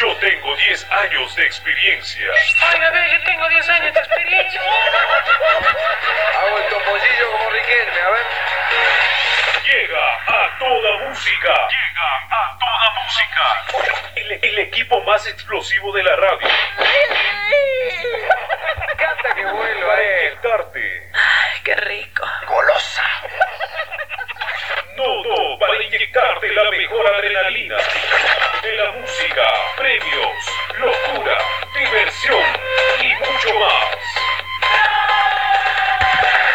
Yo tengo 10 años de experiencia. Ay, a ver, yo tengo 10 años de experiencia. Hago el topollillo como Riquelme, a ver. Llega a toda música. El equipo más explosivo de la radio. Me encanta que vuelva a inyectarte. Ay, qué rico. Golosa. Todo para inyectarte la mejor adrenalina. De la música, premios, locura, diversión y mucho más.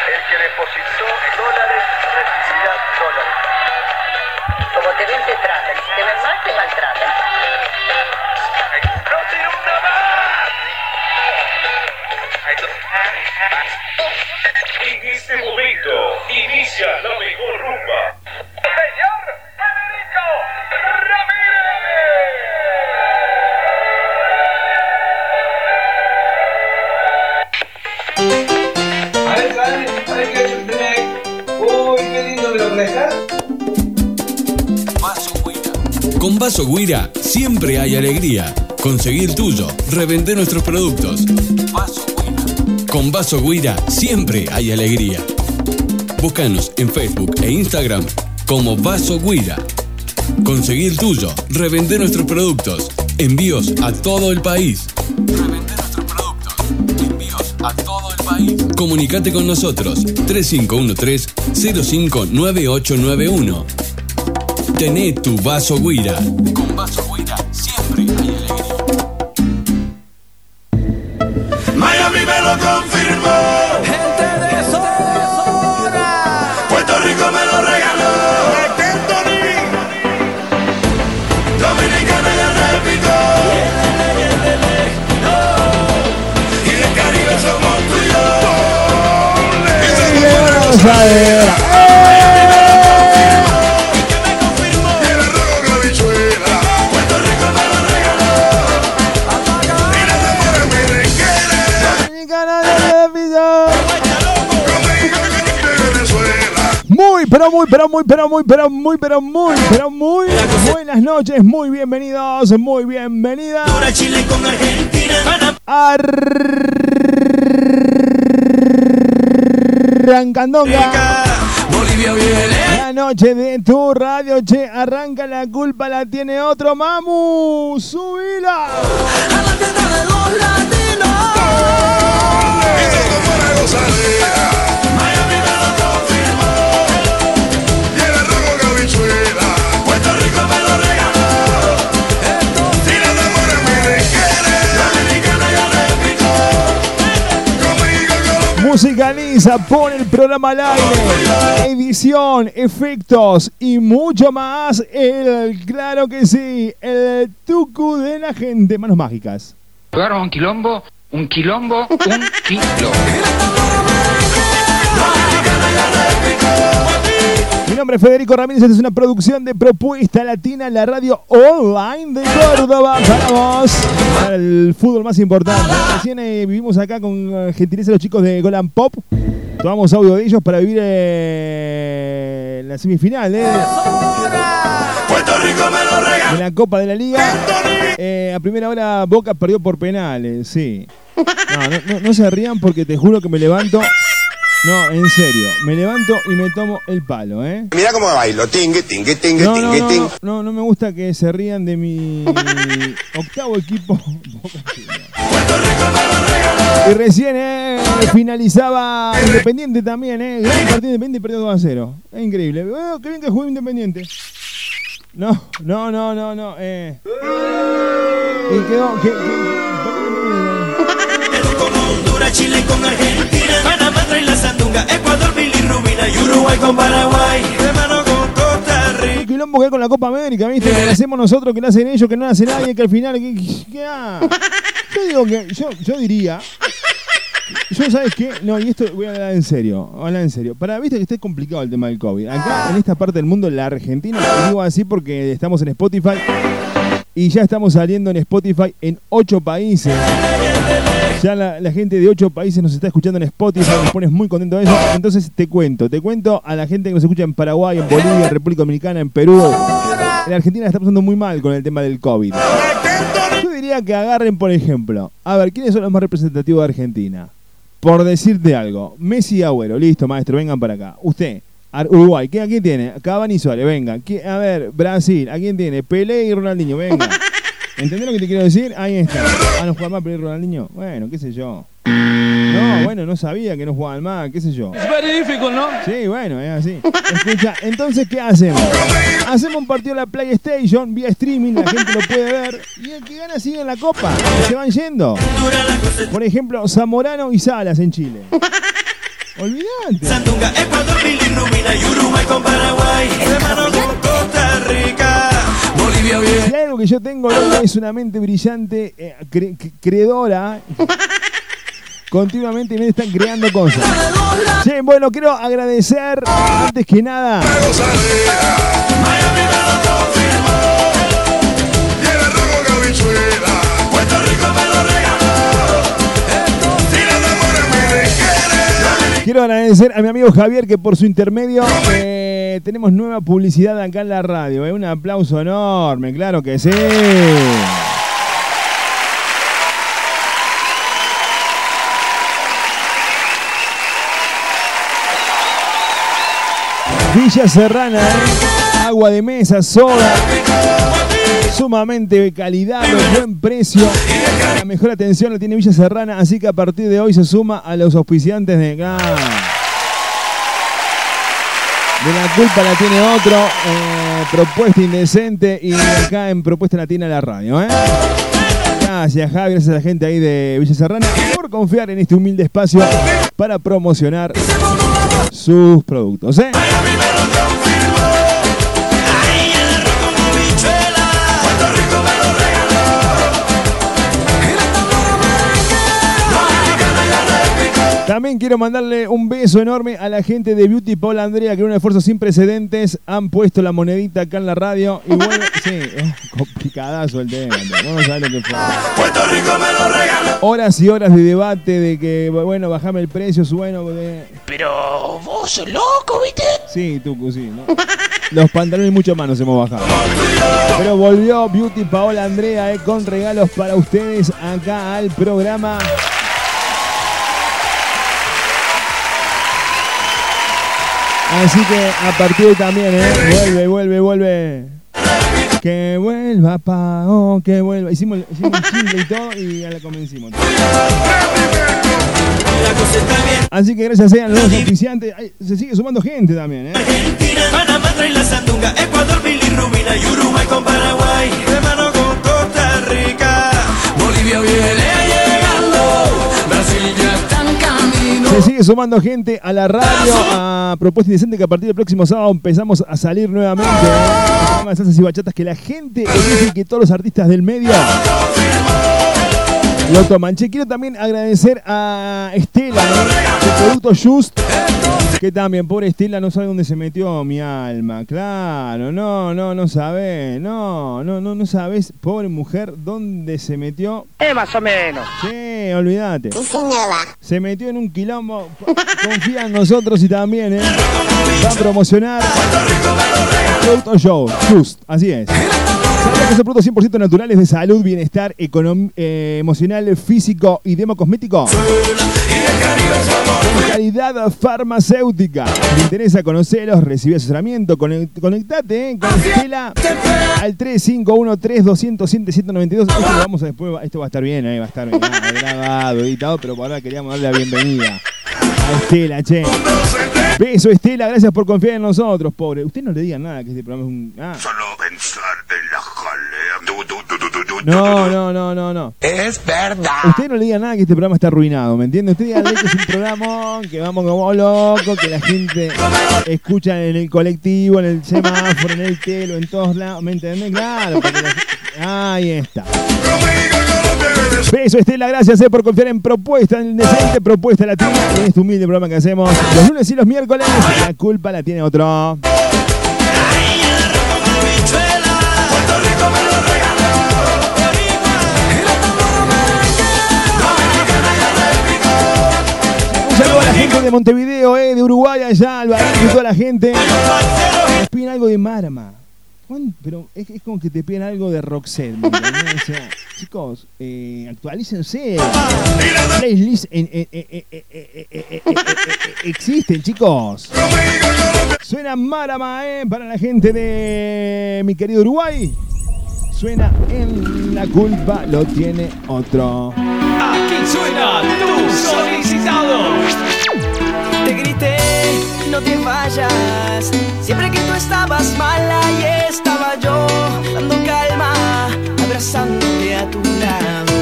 El que depositó dólares recibirá dólares. Como te ven, te tratan. Si te ven mal, te maltratan. ¡No tiene una más! En este momento, inicia la mejor rumba. Con Vasoguira siempre hay alegría. Conseguí el tuyo, revendé nuestros productos. Vasoguira. Con Vasoguira siempre hay alegría. Búscanos en Facebook e Instagram como Vasoguira. Conseguí el tuyo, revendé nuestros productos. Envíos a todo el país. Comunicate con nosotros 3513-059891. Tené tu Vasoguira. Con Vasoguira siempre hay alegría. Miami me lo confirmó. Gente de zona. Puerto Rico me lo regaló. Marc Anthony. Dominicana ya repito. Y del Caribe somos tuyos. Y somos buenos. Pero muy buenas noches, muy bienvenidos, muy bienvenidas. Chile con Argentina. Arrancandonga. Bolivia viene. La noche de tu radio, che, arranca la culpa, la tiene otro, mamu. Subila. A la tierra de los latinos. Musicaliza, pon el programa al aire, edición, efectos y mucho más. El claro que sí, el tucu de la gente. Manos mágicas. Jugaron un quilombo. Mi nombre es Federico Ramírez, esta es una producción de Propuesta Latina, la radio online de Córdoba. Vamos al fútbol más importante. Recién vivimos acá con gentileza los chicos de Golan Pop. Tomamos audio de ellos para vivir la semifinal de la Copa de la Liga. A primera hora Boca perdió por penales, sí. No se rían porque te juro que me levanto. No, en serio, me levanto y me tomo el palo, ¿eh? Mirá cómo bailo, tingue, ting. No me gusta que se rían de mi octavo equipo. Y recién finalizaba Independiente también, ¿eh? Gran partido Independiente y perdió 2-0. Es increíble. Oh, qué bien que jugó Independiente. No. Y quedó... Chile con Argentina, Panamá trae la sandunga, Ecuador bilirrubina y Uruguay con Paraguay, hermano con Costa Rica. El quilombo que hay con la Copa América, ¿viste? Que hacemos nosotros, que lo hacen ellos, que no lo hace nadie, que al final... Yo diría, ¿sabes qué? No, y esto voy a hablar en serio, Para, viste que está complicado el tema del COVID. Acá, en esta parte del mundo, la Argentina, lo digo así porque estamos en Spotify y ya estamos saliendo en Spotify en 8 países. Ya la gente de 8 países nos está escuchando en Spotify, nos pones muy contento de eso. Entonces te cuento a la gente que nos escucha en Paraguay, en Bolivia, en República Dominicana, en Perú, En Argentina está pasando muy mal con el tema del COVID. Yo diría que agarren, por ejemplo, a ver, ¿quiénes son los más representativos de Argentina? Por decirte algo, Messi y Agüero, listo, maestro, vengan para acá. Usted, Uruguay, ¿a quién tiene? Cavani y Suárez, venga. A ver, Brasil, ¿a quién tiene? Pelé y Ronaldinho, venga. ¿Entendés lo que te quiero decir? Ahí está. ¿Ah, no juegan más Pelé y Ronaldinho? Bueno, qué sé yo. No, bueno, no sabía que no jugaban más, qué sé yo. Es súper difícil, ¿no? Sí, bueno, es así. Escucha, entonces, ¿qué hacemos? Hacemos un partido de la PlayStation vía streaming, la gente lo puede ver. Y el que gana sigue en la copa, se van yendo. Por ejemplo, Zamorano y Salas en Chile. Olvidate. Santunga, Ecuador, Ilumina y Uruguay con Paraguay. Hermano con Costa Rica. Bolivia, bien. Si hay algo que yo tengo, loco, es una mente brillante, creedora. Continuamente me están creando cosas. Sí, bueno, quiero agradecer antes que nada quiero agradecer a mi amigo Javier, que por su intermedio tenemos nueva publicidad acá en la radio. Un aplauso enorme, claro que sí. Villa Serrana, agua de mesa, soda, sumamente de calidad, de buen precio. La mejor atención la tiene Villa Serrana, así que a partir de hoy se suma a los auspiciantes de acá. De La Culpa La Tiene Otro, Propuesta Indecente y acá en Propuesta Latina la radio. Gracias, Javi, gracias a la gente ahí de Villa Serrana por confiar en este humilde espacio para promocionar sus productos, ¿eh? También quiero mandarle un beso enorme a la gente de Beauty Paola Andrea, que en un esfuerzo sin precedentes han puesto la monedita acá en la radio. Y bueno, sí, es complicadazo el tema. Vamos a ver lo que fue. Puerto Rico me lo regaló. Horas y horas de debate de que, bueno, bajame el precio, bueno. Pero vos sos loco, ¿viste? Sí, Tucu, sí, ¿no? Los pantalones mucho más nos hemos bajado. Pero volvió Beauty Paola Andrea, con regalos para ustedes acá al programa. Así que a partir de también, vuelve. Que vuelva, Pao, que vuelva. Hicimos un chingo y todo y ya la convencimos. Así que gracias a los oficiantes. Se sigue sumando gente también, Argentina, Panamá trae la sandunga, Ecuador, bilirrubina y Uruguay con Paraguay. Hermano con Costa Rica. Bolivia viene. Se sigue sumando gente a la radio, a Propuesta Indecente, que a partir del próximo sábado empezamos a salir nuevamente. Más salsas y bachatas que la gente dice que todos los artistas del medio lo toman. Che, quiero también agradecer a Estela, de Producto Just, que también, pobre Estela, no sabe dónde se metió mi alma. Claro, no sabés, pobre mujer, dónde se metió. Más o menos. Sí, olvídate. Se metió en un quilombo. Confía en nosotros y también, va a promocionar Producto Just, así es. Sabía que son productos 100% naturales de salud, bienestar, emocional, físico y democosmético. Calidad farmacéutica. Si te interesa conocerlos, recibí asesoramiento, conectate con Estela al 351-3200-7792. Esto va a estar bien, va a estar bien, grabado, editado, pero por ahora queríamos darle la bienvenida a Estela, che. Beso, Estela, gracias por confiar en nosotros, pobre. Usted no le diga nada, que este programa es un... Solo pensar en la jalea. No. Es verdad. Usted no le diga nada que este programa está arruinado, ¿me entiende? Usted diga que es un programa que vamos como locos, que la gente escucha en el colectivo, en el semáforo, en el telo, en todos lados, ¿me entiende? Claro, porque ahí está. Beso, Estela, gracias por confiar en Propuesta, en Decente, Propuesta Latina, en este humilde programa que hacemos los lunes y los miércoles. La culpa la tiene otro. Un saludo a la gente de Montevideo, de Uruguay, allá, al barrio, toda la gente. Opina algo de Marama. Juan, pero es como que te piden algo de Roxel, ¿no? O sea, chicos, actualícense. Playlists existen, chicos. Suena Marama, para la gente de mi querido Uruguay. Suena en La Culpa Lo Tiene Otro. Aquí suena tu solicitado. Te grité, no te vayas. Siempre que tú estabas mala y estaba yo, dando calma, abrazándote a tu lado.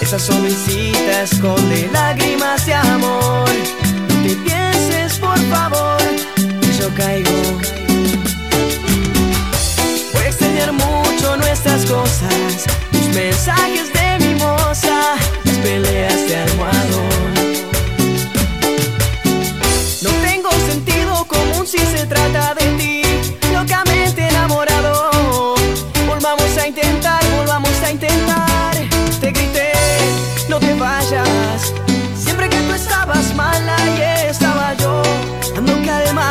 Esas sonrisitas esconde lágrimas de amor. No te pienses, por favor, que yo caigo. Mucho nuestras cosas, tus mensajes de mimosa, las peleas de almohadón. No tengo sentido común si se trata de ti, locamente enamorado. Volvamos a intentar. Te grité, no te vayas. Siempre que tú estabas mala y estaba yo, dando calma,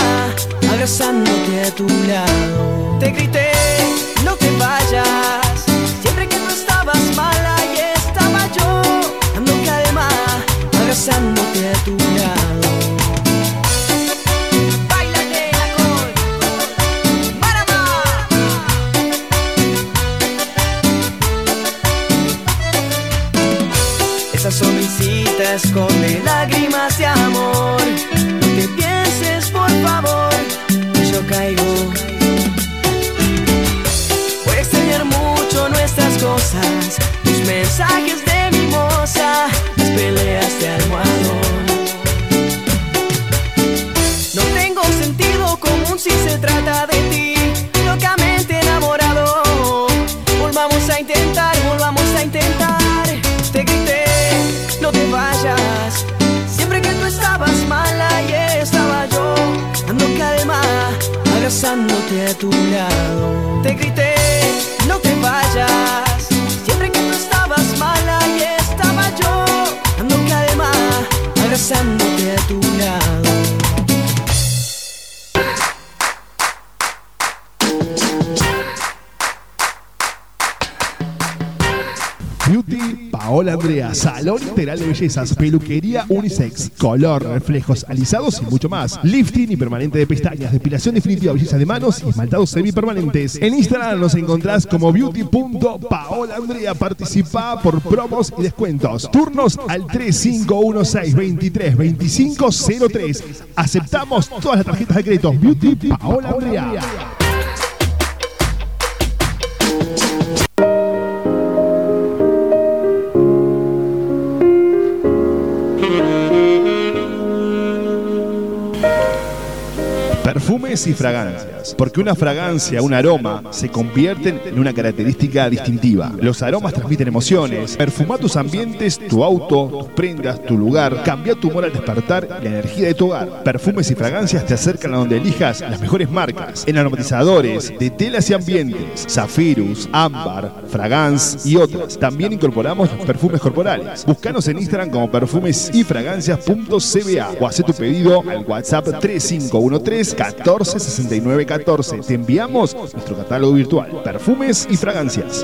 abrazándote a tu lado. Te grité, no te vayas. Siempre que tú estabas mala y estaba yo, dando calma, abrazándote a tu lado. Báilate la con Marama. Esas sonrisitas esconde lágrimas de amor. No te pienses, por favor, que yo caigo. Nuestras cosas, tus mensajes de mimosa, las peleas de almohadón. No tengo sentido común si se trata de ti, locamente enamorado. Volvamos a intentar. Te grité, no te vayas. Siempre que tú estabas mala y estaba yo, dando calma, abrazándote a tu lado. Te grité, no te vayas. Siempre que tú estabas mala y estaba yo, dando calma, abrazándote a tu lado. Beauty Paola Andrea, salón integral de bellezas, peluquería unisex, color, reflejos, alisados y mucho más. Lifting y permanente de pestañas, depilación definitiva, belleza de manos y esmaltados semipermanentes. En Instagram nos encontrás como beauty.paolaandrea. Participá por promos y descuentos. Turnos al 3516-232503. Aceptamos todas las tarjetas de crédito. Beauty Paola Andrea. Perfumes y fragancias, porque una fragancia, un aroma, se convierten en una característica distintiva. Los aromas transmiten emociones. Perfuma tus ambientes, tu auto, tus prendas, tu lugar. Cambia tu humor al despertar y la energía de tu hogar. Perfumes y fragancias te acercan a donde elijas las mejores marcas, en aromatizadores, de telas y ambientes, Zafirus, Ámbar, Fragance y otras. También incorporamos los perfumes corporales. Búscanos en Instagram como perfumesyfragancias.cba o haz tu pedido al WhatsApp 3513-146914. Te enviamos nuestro catálogo virtual. Perfumes y fragancias.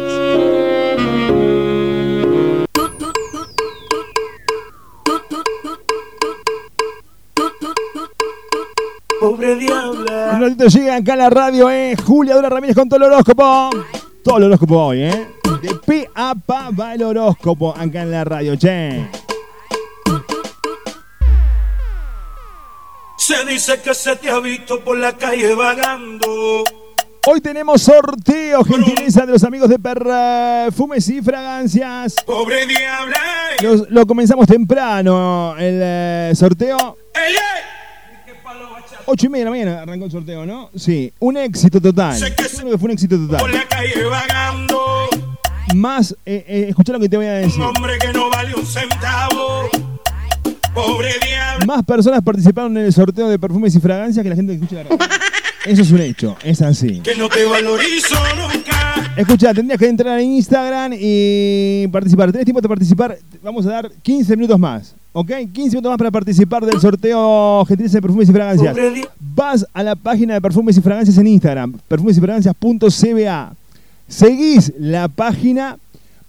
Pobre diabla. Un ratito llega acá a la radio, Julia Dora Ramírez con todo el horóscopo. Todo el horóscopo hoy, De pe a pa va el horóscopo acá en la radio, che. Se dice que se te ha visto por la calle vagando. Hoy tenemos sorteo, gentileza de los amigos de Perfumes y Fragancias. Pobre diabla. Lo comenzamos temprano el sorteo. 8:30 de la mañana arrancó el sorteo, ¿no? Sí, un éxito total. Sé que creo que fue un éxito total. Por la calle vagando. Más, escuchá lo que te voy a decir. Un hombre que no vale un centavo. Pobre diablo. Más personas participaron en el sorteo de Perfumes y Fragancias que la gente que escucha la radio. Eso es un hecho, es así. Que no te valorizo nunca. Escucha, tendrías que entrar en Instagram y participar. Tenés tiempo de participar. Vamos a dar 15 minutos más. ¿Ok? 15 minutos más para participar del sorteo gentileza de Perfumes y Fragancias. Vas a la página de Perfumes y Fragancias en Instagram, perfumesifragancias.cba. Seguís la página,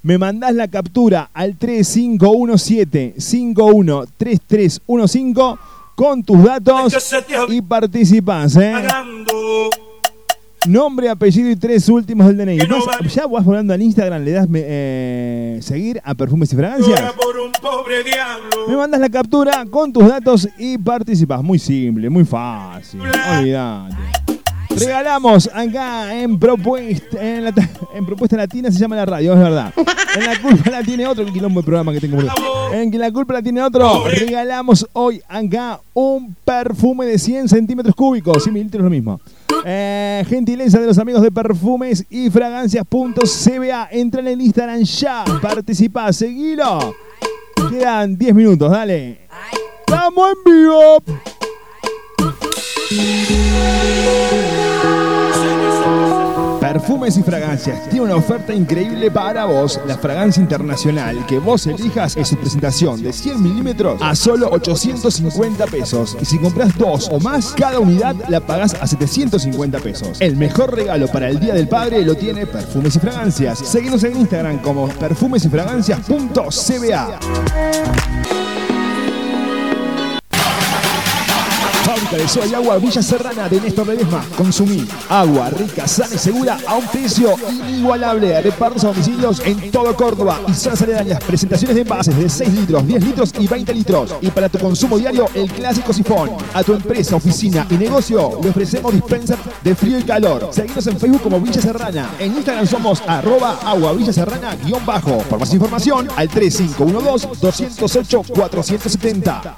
me mandás la captura al 3517-513315 con tus datos y participás, ¿eh? Nombre, apellido y 3 últimos del DNI. No vale. Ya vas volando al Instagram, le das seguir a Perfumes y Fragancias. Me mandas la captura con tus datos y participas. Muy simple, muy fácil. Olvídate. Regalamos acá en Propuesta, en Propuesta Latina se llama la radio, es verdad. En La Culpa La Tiene Otro, el quilombo de programa que tengo. En que La Culpa La Tiene Otro, regalamos hoy acá un perfume de 100 centímetros cúbicos, 100 mililitros lo mismo. Gentileza de los amigos de Perfumes y Fragancias.cba. Entra en el Instagram ya, participá, seguilo. Quedan 10 minutos, dale. ¡Estamos en vivo! Perfumes y Fragancias tiene una oferta increíble para vos. La fragancia internacional que vos elijas en su presentación de 100 milímetros a solo 850 pesos. Y si compras 2 o más, cada unidad la pagás a 750 pesos. El mejor regalo para el Día del Padre lo tiene Perfumes y Fragancias. Seguinos en Instagram como perfumesyfragancias.cba. Fábrica de Soda y Agua Villa Serrana de Néstor Ledesma. Consumí agua rica, sana y segura a un precio inigualable. Repartos a domicilios en todo Córdoba y zonas aledañas. Presentaciones de envases de 6 litros, 10 litros y 20 litros. Y para tu consumo diario, el clásico sifón. A tu empresa, oficina y negocio le ofrecemos dispensers de frío y calor. Seguinos en Facebook como Villa Serrana. En Instagram somos @aguavillaserrana_. Por más información al 3512-208-470.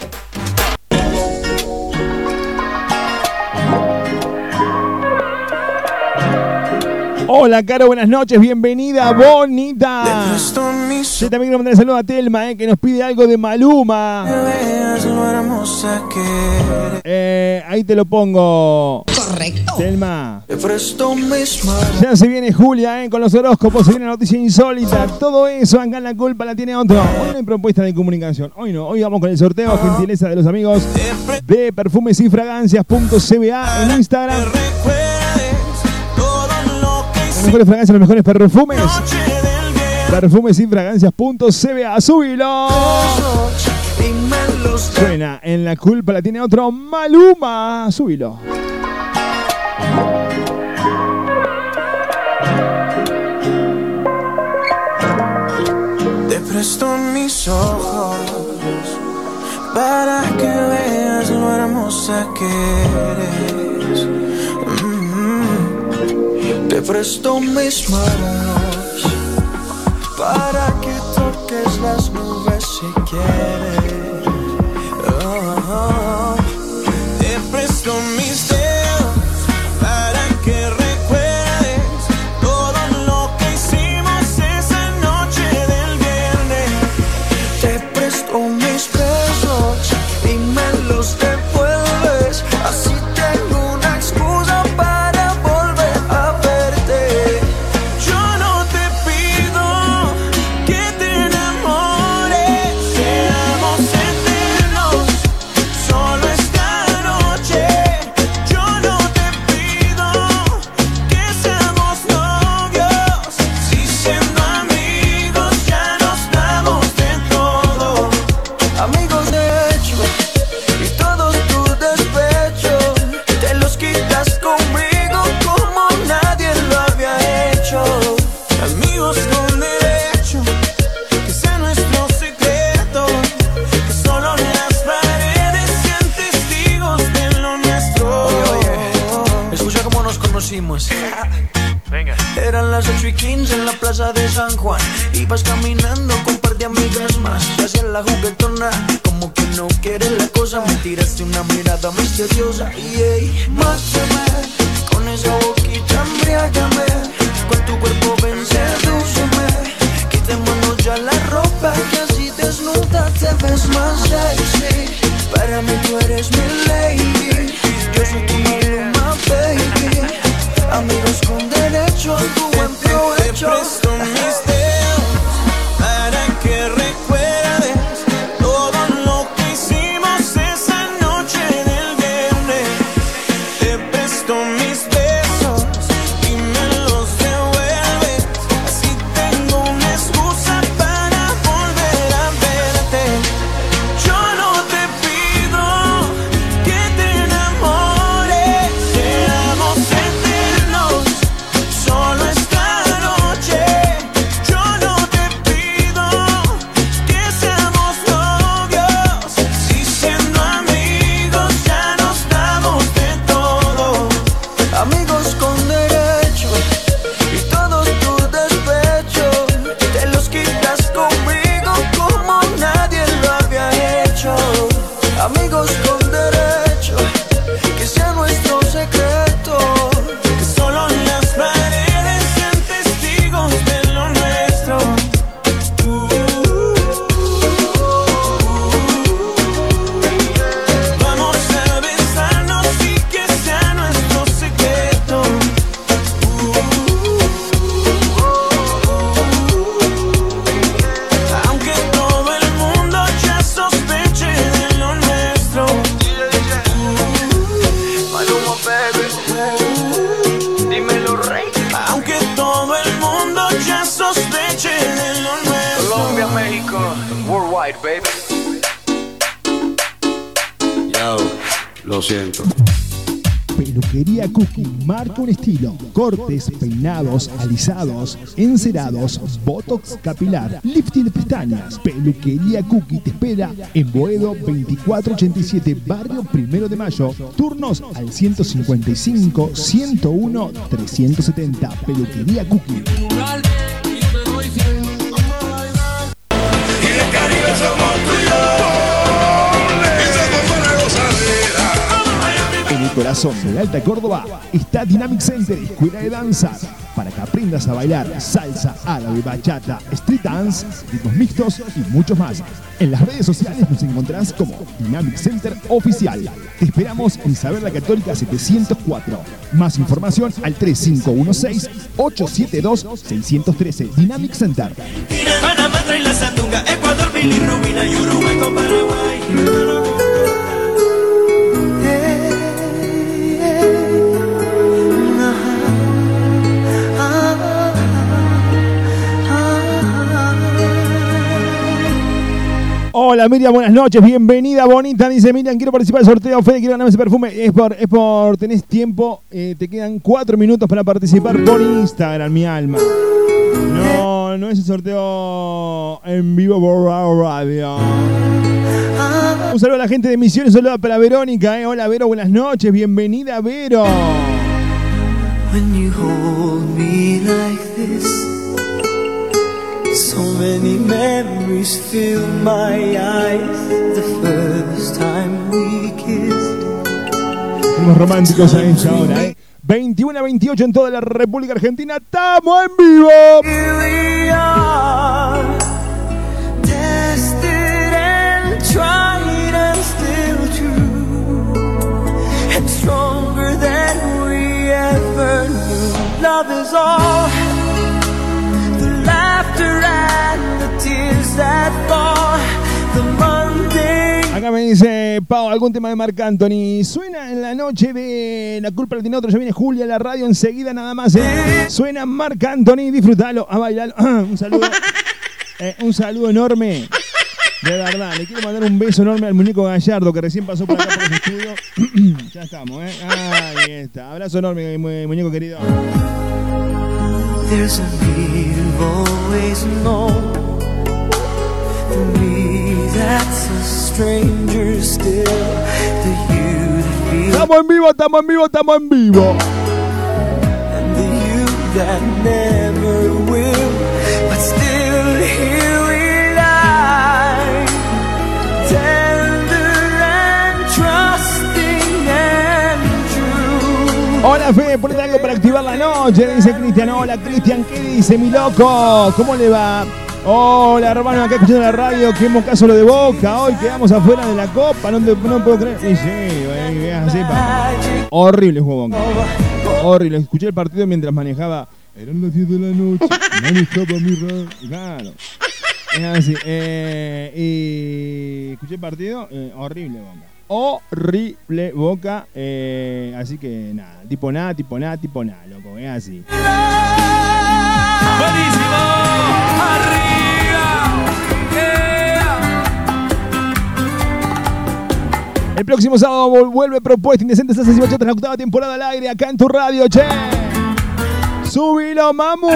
Hola, Caro, buenas noches, bienvenida, bonita. Yo también quiero mandar un saludo a Telma, que nos pide algo de Maluma. Ahí te lo pongo. Correcto. Telma. Ya se viene Julia, con los horóscopos, se viene la noticia insólita. Todo eso, acá La Culpa La Tiene Otro. Hoy no hay propuesta de comunicación, hoy no. Hoy vamos con el sorteo, gentileza de los amigos de Perfumes y Fragancias.cba en Instagram. Las mejores fragancias, los mejores perfumes. Perfumes y fragancias.cba. ¡Súbilo! Suena En La Culpa La Tiene Otro, Maluma. ¡Súbilo! Te presto mis ojos para que veas lo hermosa que eres. Te presto mis manos para que toques las nubes si quieres. Oh, oh, oh. Te presto mis dedos para que recuerdes todo lo que hicimos esa noche del viernes. Te presto mis besos y me los devuelves así. Eran las 8:15 en la plaza de San Juan. Ibas caminando con un par de amigas más. Hacia la juguetona, como que no quieres la cosa. Me tiraste una mirada misteriosa. Y ey, mátame, con esa boquita embriágame. Con tu cuerpo ven, sedúceme. Quitémonos ya la ropa, que así desnuda te ves más sexy. Para mí tú eres mi lady, yo soy tu Maluma, baby. Amigos con derechos, tu empleo. baby. Yo, lo siento. Peluquería Cookie marca un estilo. Cortes, peinados, alisados, encerados, botox capilar, lifting de pestañas. Peluquería Cookie te espera en Boedo 2487, barrio Primero de Mayo. Turnos al 155, 101, 370. Peluquería Cookie. Corazón de Alta Córdoba está Dynamic Center, escuela de danza, para que aprendas a bailar salsa, árabe, bachata, street dance, ritmos mixtos y muchos más. En las redes sociales nos encontrás como Dynamic Center Oficial. Te esperamos en Saber la Católica 704. Más información al 3516-872-613. Dynamic Center. Panamá trae la sandunga, Ecuador, bilirrubina y Uruguay con Paraguay. Hola Miriam, buenas noches, bienvenida bonita. Dice Miriam, quiero participar del sorteo, Fede, quiero ganarme ese perfume. Es por tenés tiempo, te quedan 4 minutos para participar por Instagram, mi alma. No, no es el sorteo en vivo por radio. Un saludo a la gente de Misiones, un saludo para Verónica, Hola Vero, buenas noches, bienvenida Vero. When you hold me like this, so many memories fill my eyes. The first time we kissed. Somos románticos a esta hora, 21-28 en toda la República Argentina. ¡Estamos en vivo! Here we are, tested and tried and still true, and stronger than we ever knew. Love is all. Acá me dice Pau, algún tema de Marc Anthony. Suena en la noche de La Culpa la Tiene Otro. Ya viene Julia a la radio enseguida, nada más. Suena Marc Anthony, disfrútalo, a bailarlo. Un saludo, un saludo enorme. De verdad, le quiero mandar un beso enorme al muñeco Gallardo, que recién pasó por acá por el estudio. Ya estamos, ahí está. Abrazo enorme, muñeco querido. There's a we've always known, the me that's a stranger still, the you that feels. Estamos en vivo, estamos en vivo, estamos en vivo. And the you that never will, but still here we lie, tender and trusting and true. Hola Fede, ponete algo para activar la noche, dice Cristian. Hola Cristian, ¿qué dice mi loco? ¿Cómo le va? Hola hermano, acá escuchando la radio, que hemos caso lo de Boca, hoy quedamos afuera de la Copa, no puedo creer. Y sí, así para. Horrible juego Boca. Horrible, escuché el partido mientras manejaba. Eran las 10 de la noche, manejaba mi radio. Claro. Es así, y escuché el partido, horrible Boca. Horrible Boca, así que nada, tipo nada, loco, es así. ¡Buenísimo! ¡Arriba! Yeah. El próximo sábado vuelve Propuesta Indecente, Salsas y Bachatas, la octava temporada al aire, acá en tu radio, che. ¡Súbilo, mamu! Si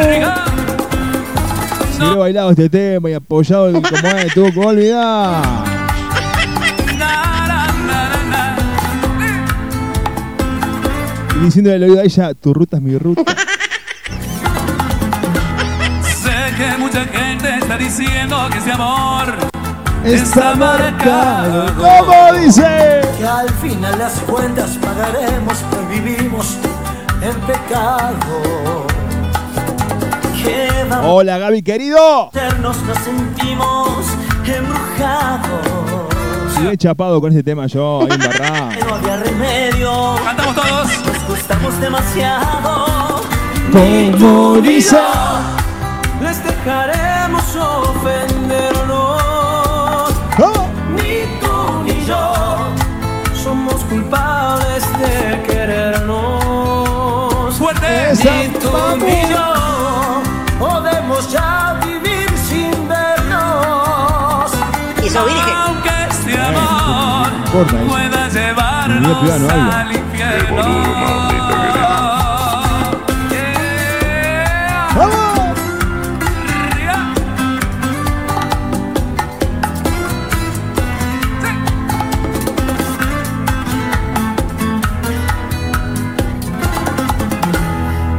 hubiera bailado este tema y apoyado el comando, tuvo que olvidar. Diciéndole al oído a ella, tu ruta es mi ruta. Sé que mucha gente está diciendo que ese amor está marcado. ¿Cómo dice? Que al final las cuentas pagaremos, pues vivimos en pecado. Hola Gaby, querido. Nos sentimos embrujados. Si he chapado con ese tema yo, ahí embarrado. No había remedio. Cantamos todos. Nos gustamos demasiado. Memoriza. Les dejaremos ofendernos. Oh. Ni tú ni yo somos culpables de querernos. Fuerte. Esa, ni tú vamos. Ni yo podemos ya vivir sin vernos. Y corta, puedas llevarnos al infierno.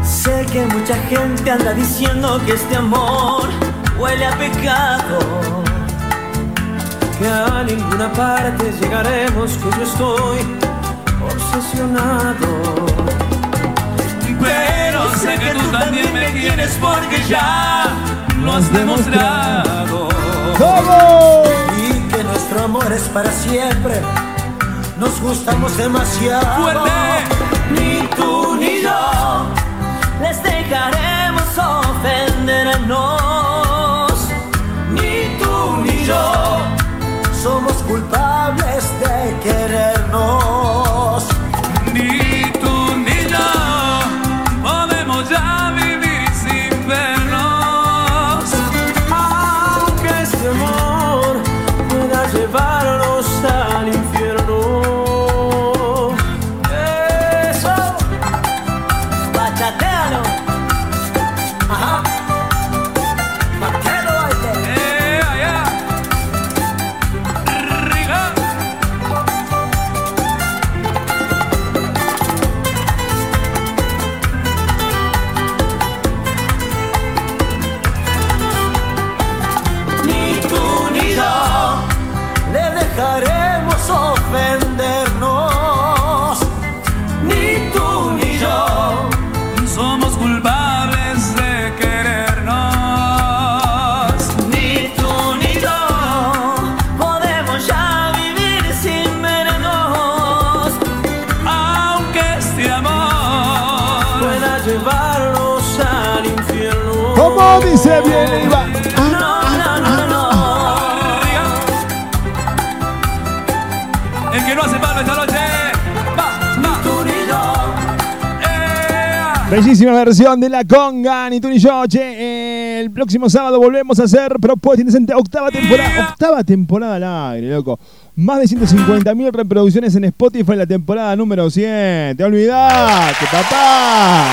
Sé que mucha gente anda diciendo que este amor huele a pecado, que a ninguna parte llegaremos, que yo estoy obsesionado. Pero sé que tú también me quieres, porque ya lo has demostrado. ¡Vamos! Y que nuestro amor es para siempre, nos gustamos demasiado. ¡Fuerte! Ni tú ni yo les dejaremos ofendernos. Ni tú ni yo somos culpables de querernos. Ni tú ni yo podemos ya vivir sin vernos. Aunque este amor pueda llevarnos al infierno. Eso. Bachatealo. Ajá. Dice bien, Iba. No. El que no hace palo esta noche. Va. Tú ni yo. Bellísima versión de la conga, ni tú ni yo. Che, el próximo sábado volvemos a hacer Propuesta Indecente, octava temporada al aire, loco. Más de 150.000 reproducciones en Spotify en la temporada número 100. Te olvidaste, papá.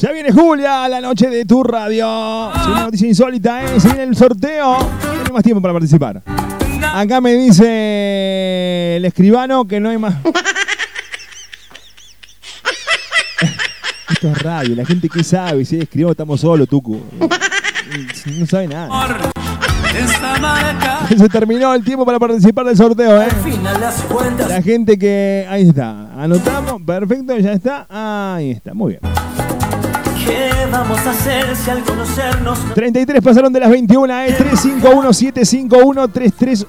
Ya viene Julia a la noche de tu radio. Es una noticia insólita, ¿eh? Se viene el sorteo. No hay más tiempo para participar. Acá me dice el escribano que no hay más. Esto es radio. La gente que sabe, si escribimos estamos solos, Tucu. No sabe nada. Se terminó el tiempo para participar del sorteo, ¿eh? La gente que... Ahí está. Anotamos. Perfecto, ya está. Ahí está. Muy bien. ¿Qué vamos a hacer si al conocernos? 33 pasaron de las 21, es 3517513315.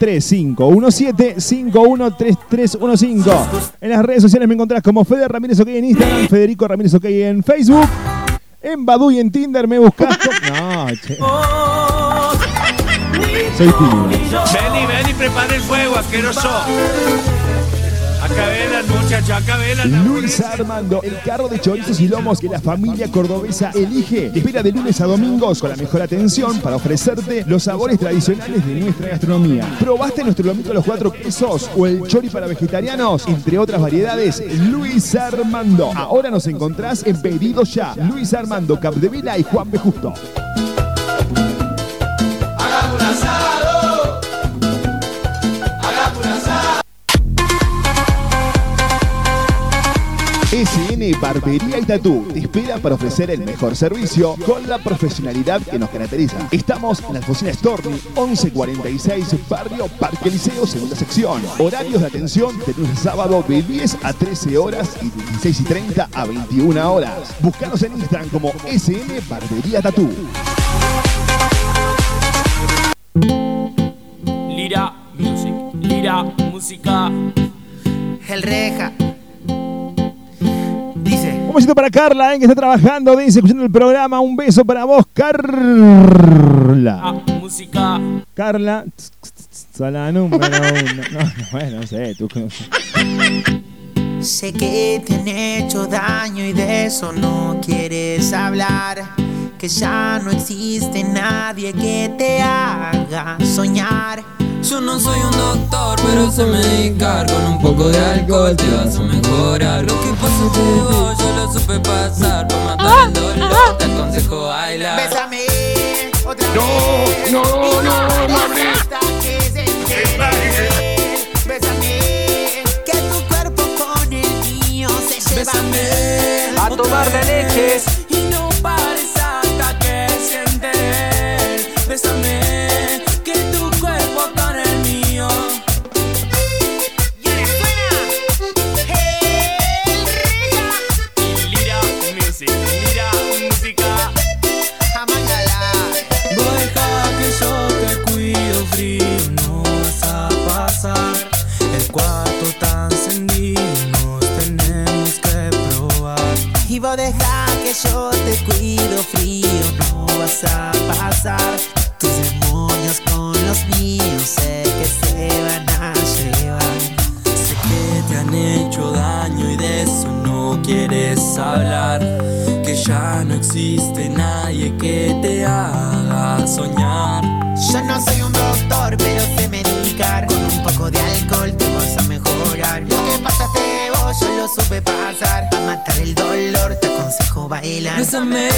3517513315. En las redes sociales me encontrás como Fede Ramírez OK en Instagram, Federico Ramírez OK en Facebook, en Badoo y en Tinder me buscás. No, che. Soy tímido. Ven y prepara el fuego, asqueroso. Luis Armando, el carro de chorizos y lomos que la familia cordobesa elige, te espera de lunes a domingos con la mejor atención para ofrecerte los sabores tradicionales de nuestra gastronomía. ¿Probaste nuestro lomito a los 4 pesos o el chori para vegetarianos? Entre otras variedades, Luis Armando. Ahora nos encontrás en Pedido Ya. Luis Armando, Capdevila y Juan B. Justo. SM Barbería y Tattoo te espera para ofrecer el mejor servicio con la profesionalidad que nos caracteriza. Estamos en las Bocinas Torni, 1146, Barrio Parque Liceo, segunda sección. Horarios de atención de lunes a sábado de 10 a 13 horas y de 16:30 a 21 horas. Búscanos en Instagram como SM Barbería Tattoo. Lira Music, Lira Música. El Reja. Un besito para Carla, que está trabajando, dice, escuchando el programa. Un beso para vos, Carla. Música. Carla. Sala número 1. Bueno, no sé, tú. Sé que te han hecho daño y de eso no quieres hablar. que ya no existe nadie que te haga soñar. Yo no soy un doctor, pero sé medicar. Con un poco de alcohol te vas a mejorar. Lo que pasó de vos yo lo supe pasar. Para matar el dolor te aconsejo bailar. Bésame otra vez. No, no, no, mami. Hasta que se entere. Bésame, que tu cuerpo con el mío se lleva. Bésame a tomar de leches. Y no pares hasta que se entere. Bésame. Deja que yo te cuido frío, no vas a pasar. Tus demonios con los míos sé que se van a llevar. Sé que te han hecho daño y de eso no quieres hablar. Que ya no existe nadie que te haga soñar. Yo no soy un doctor, pero sé medicar. Con un poco de alcohol te vas a mejorar. Lo que pasaste vos yo lo supe pasar. A matar el dolor te aconsejo bailar. Bésame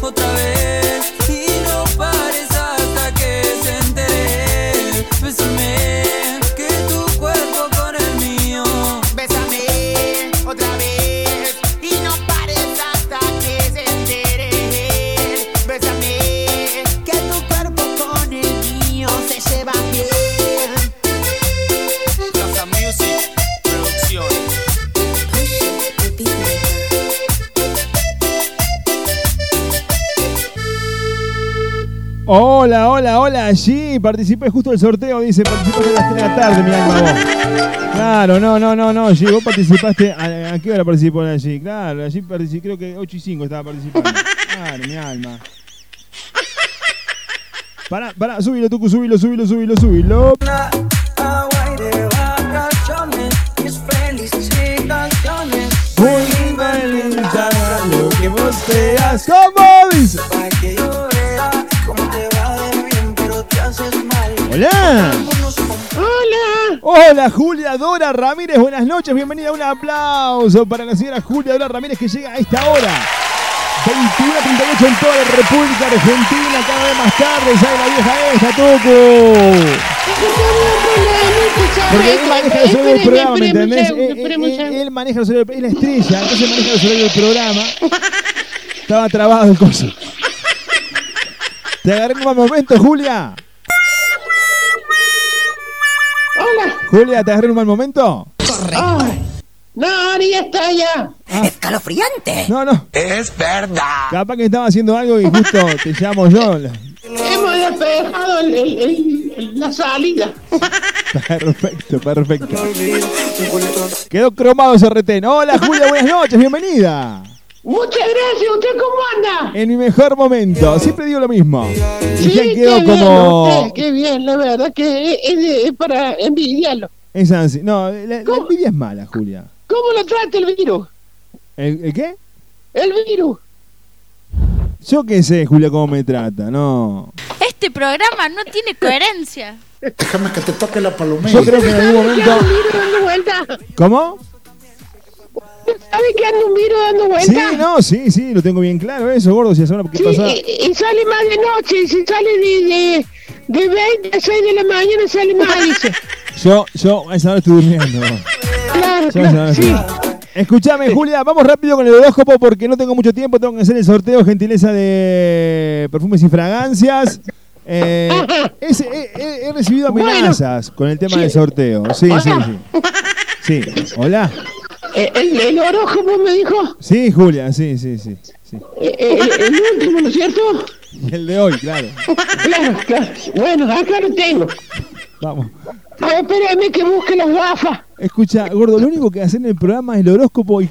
otra vez y no pares hasta que se entere. Bésame, que tu cuerpo con el mío. Bésame otra vez y no pares hasta que se entere. Bésame, que tu cuerpo con el mío se lleva bien. Plaza Music Producciones. Hola, hola, hola, allí participé justo del sorteo, dice, participaste a las 3 de la tarde, mirá vos. Claro, no, allí vos participaste, ¿a qué hora participó allí? Claro, allí participé, creo que 8 y 5 estaba participando. Claro, mi alma. Pará, súbilo, Tucu, súbilo. Muy valenta lo que vos creas, ¿cómo dice? Hola. Hola Julia Dora Ramírez, buenas noches, bienvenida, un aplauso para la señora Julia Dora Ramírez que llega a esta hora, 21:38 en toda la República Argentina, cada vez más tarde, sale la vieja esta, Tucu. Porque él maneja el horario del programa, ¿me entendés? Él maneja el horario del programa, es la estrella, entonces maneja el horario del programa. Estaba trabado el coso. Te agarré un mal momento, Julia. Hola. Julia, ¿te agarré en un mal momento? Correcto. Oh. No, ni está ya. Ah. Escalofriante. No. Es verdad. Capaz que estaba haciendo algo y justo te llamo yo. Hemos despejado la salida. Perfecto. Quedó cromado ese retén. Hola, Julia, buenas noches, bienvenida. Muchas gracias, ¿usted cómo anda? En mi mejor momento, siempre digo lo mismo. Sí, y ya quedó como... Usted, qué bien, la verdad que es para envidiarlo. Es así, no, la envidia es mala, Julia. ¿Cómo lo trata el virus? ¿El qué? El virus. Yo qué sé, Julia, cómo me trata, no. Este programa no tiene coherencia. Déjame que te toque la palomera. Yo creo que en algún momento... ¿Cómo? ¿Sabes que anda un virus dando vueltas? Sí, lo tengo bien claro eso, gordo. Si ahora, ¿qué pasa? Y sale más de noche, y si sale de 20 a 6 de la mañana, sale más, dice. Yo a esa hora estoy durmiendo. Claro, sí. Escuchame, Julia, vamos rápido con el horóscopo porque no tengo mucho tiempo, tengo que hacer el sorteo, gentileza de Perfumes y Fragancias. He recibido amenazas con el tema del sorteo. Sí, hola. ¿El horóscopo me dijo? Sí, Julia, sí. El último, ¿no es cierto? El de hoy, claro. Claro. Bueno, acá lo tengo. Vamos. Espérame que busque las gafas. Escucha, gordo, lo único que hacen en el programa es el horóscopo y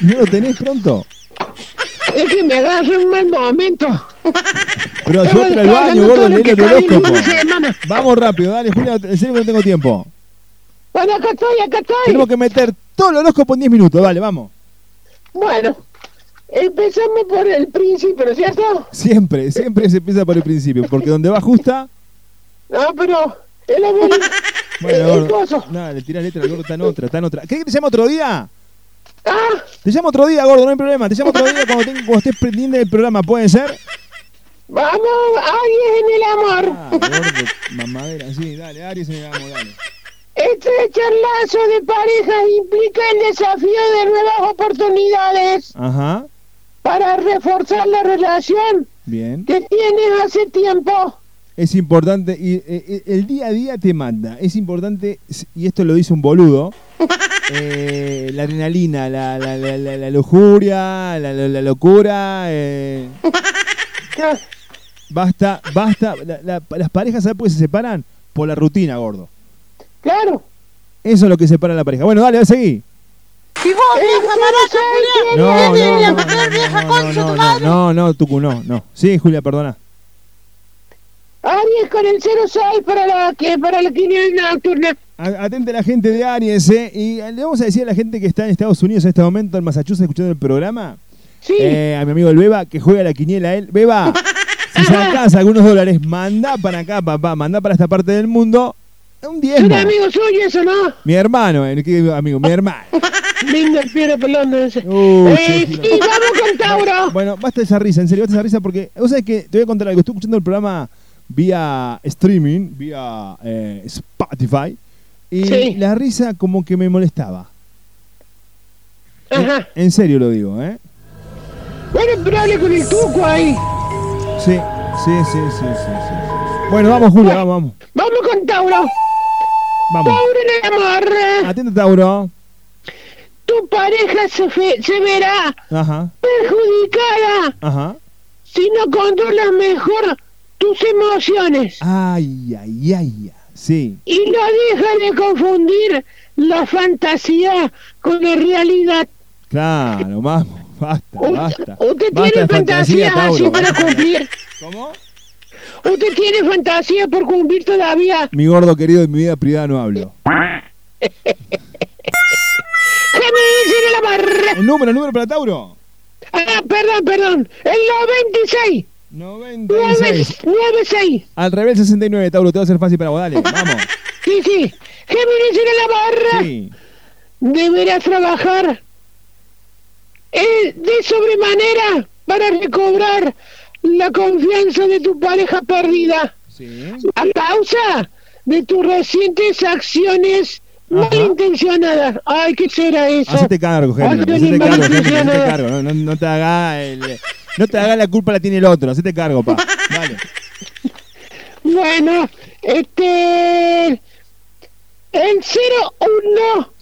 no lo tenés pronto. Es que me agarra un mal momento. Pero yo entro al baño, gordo, leer el horóscopo. Vamos rápido, dale, Julia, en serio que no tengo tiempo. Bueno, acá estoy. Tenemos que meter todo el horóscopo en 10 minutos, vale, vamos. Bueno, Empezamos por el principio, ¿cierto? Siempre, siempre se empieza por el principio, porque donde va justa... No, pero... El amor... Bueno, nada, le tirás letra, gordo, tan otra. ¿Querés que te llame otro día? ¿Ah? Te llamo otro día, gordo, no hay problema. Te llamo otro día cuando estés pendiente del programa, ¿puede ser? Vamos, Aries en el amor. Ah, gordo, mamadera, sí, dale, Aries en el amor, dale. Estrechar lazos de pareja implica el desafío de nuevas oportunidades. Ajá. Para reforzar la relación. Bien. Que tienes hace tiempo. Es importante, y el día a día te manda. Es importante, y esto lo dice un boludo, la adrenalina, la lujuria, la locura. Basta. Las parejas, ¿sabes por qué se separan? Por la rutina, gordo. Claro. Eso es lo que separa a la pareja. Bueno, dale, seguí. Y vos, vieja marata, no, Tucu, no. Sí, Julia, perdona. Aries con el 06 para la quiniela nocturna. Atente la gente de Aries, y le vamos a decir a la gente que está en Estados Unidos en este momento, en Massachusetts, escuchando el programa, sí. A mi amigo el Beba, que juega la quiniela él. Beba, si sacás algunos dólares, mandá para acá, papá, mandá para esta parte del mundo un 10. Un amigo suyo eso, ¿no? Mi hermano, ¿qué amigo? Mi hermano. Lindo el piedra pelón. Y vamos con Tauro. Bueno, basta esa risa, en serio, basta esa risa, porque vos sabés que te voy a contar algo. Estuve escuchando el programa vía streaming, vía Spotify, y sí, la risa como que me molestaba. Ajá. En serio lo digo, ¿eh? Bueno, pero hable con el Tuco ahí. Sí. Bueno, vamos, Julia, vamos. Vamos con Tauro. Vamos. Tauro en el amor. Atento, Tauro. Tu pareja se verá, ajá, perjudicada, ajá, si no controlas mejor tus emociones. Ay, sí. Y no deja de confundir la fantasía con la realidad. Claro, vamos, basta. Usted tiene fantasías así para cumplir. ¿Cómo? Usted tiene fantasía por cumplir todavía. Mi gordo querido, de mi vida privada no hablo. El número para Tauro. Ah, perdón. El 96. 96. 96. Al revés, 69, Tauro, te va a ser fácil para vos, dale, vamos. Sí. Géminis en la barra. Sí. Deberás trabajar de sobremanera para recobrar la confianza de tu pareja perdida. Sí. A causa de tus recientes acciones, ajá, malintencionadas. Ay, ¿qué será eso? Hacete cargo, Géminis. Hacete cargo. No te hagas el... No te hagas la culpa, la tiene el otro. Hacete cargo, pa. Vale. Bueno, el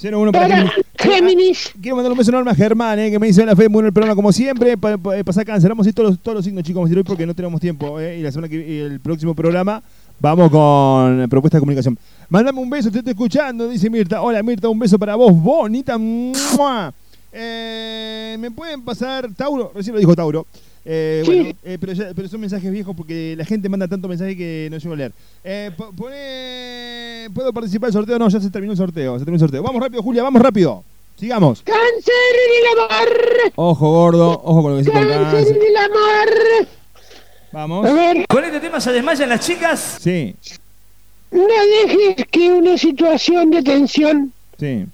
01 para Géminis. Quiero mandar un beso enorme a Germán, que me hizo la fe, bueno, el programa como siempre. Pasá, cancelamos todos los signos, chicos, hoy porque no tenemos tiempo. Y la semana y el próximo programa vamos con propuesta de comunicación. Mándame un beso, te estoy escuchando, dice Mirta. Hola, Mirta, un beso para vos, bonita. ¡Mua! Me pueden pasar Tauro, recién lo dijo Tauro, sí. Bueno, pero son mensajes viejos porque la gente manda tanto mensaje que no llego a leer. ¿Puedo participar del sorteo? No, ya se terminó el sorteo. Vamos rápido, Julia, sigamos. Cáncer en el amor. Ojo, gordo, ojo con lo que se dice. Cáncer en el amor. Vamos. A ver. Con este tema se desmayan las chicas. Sí. No dejes que una situación de tensión, sí,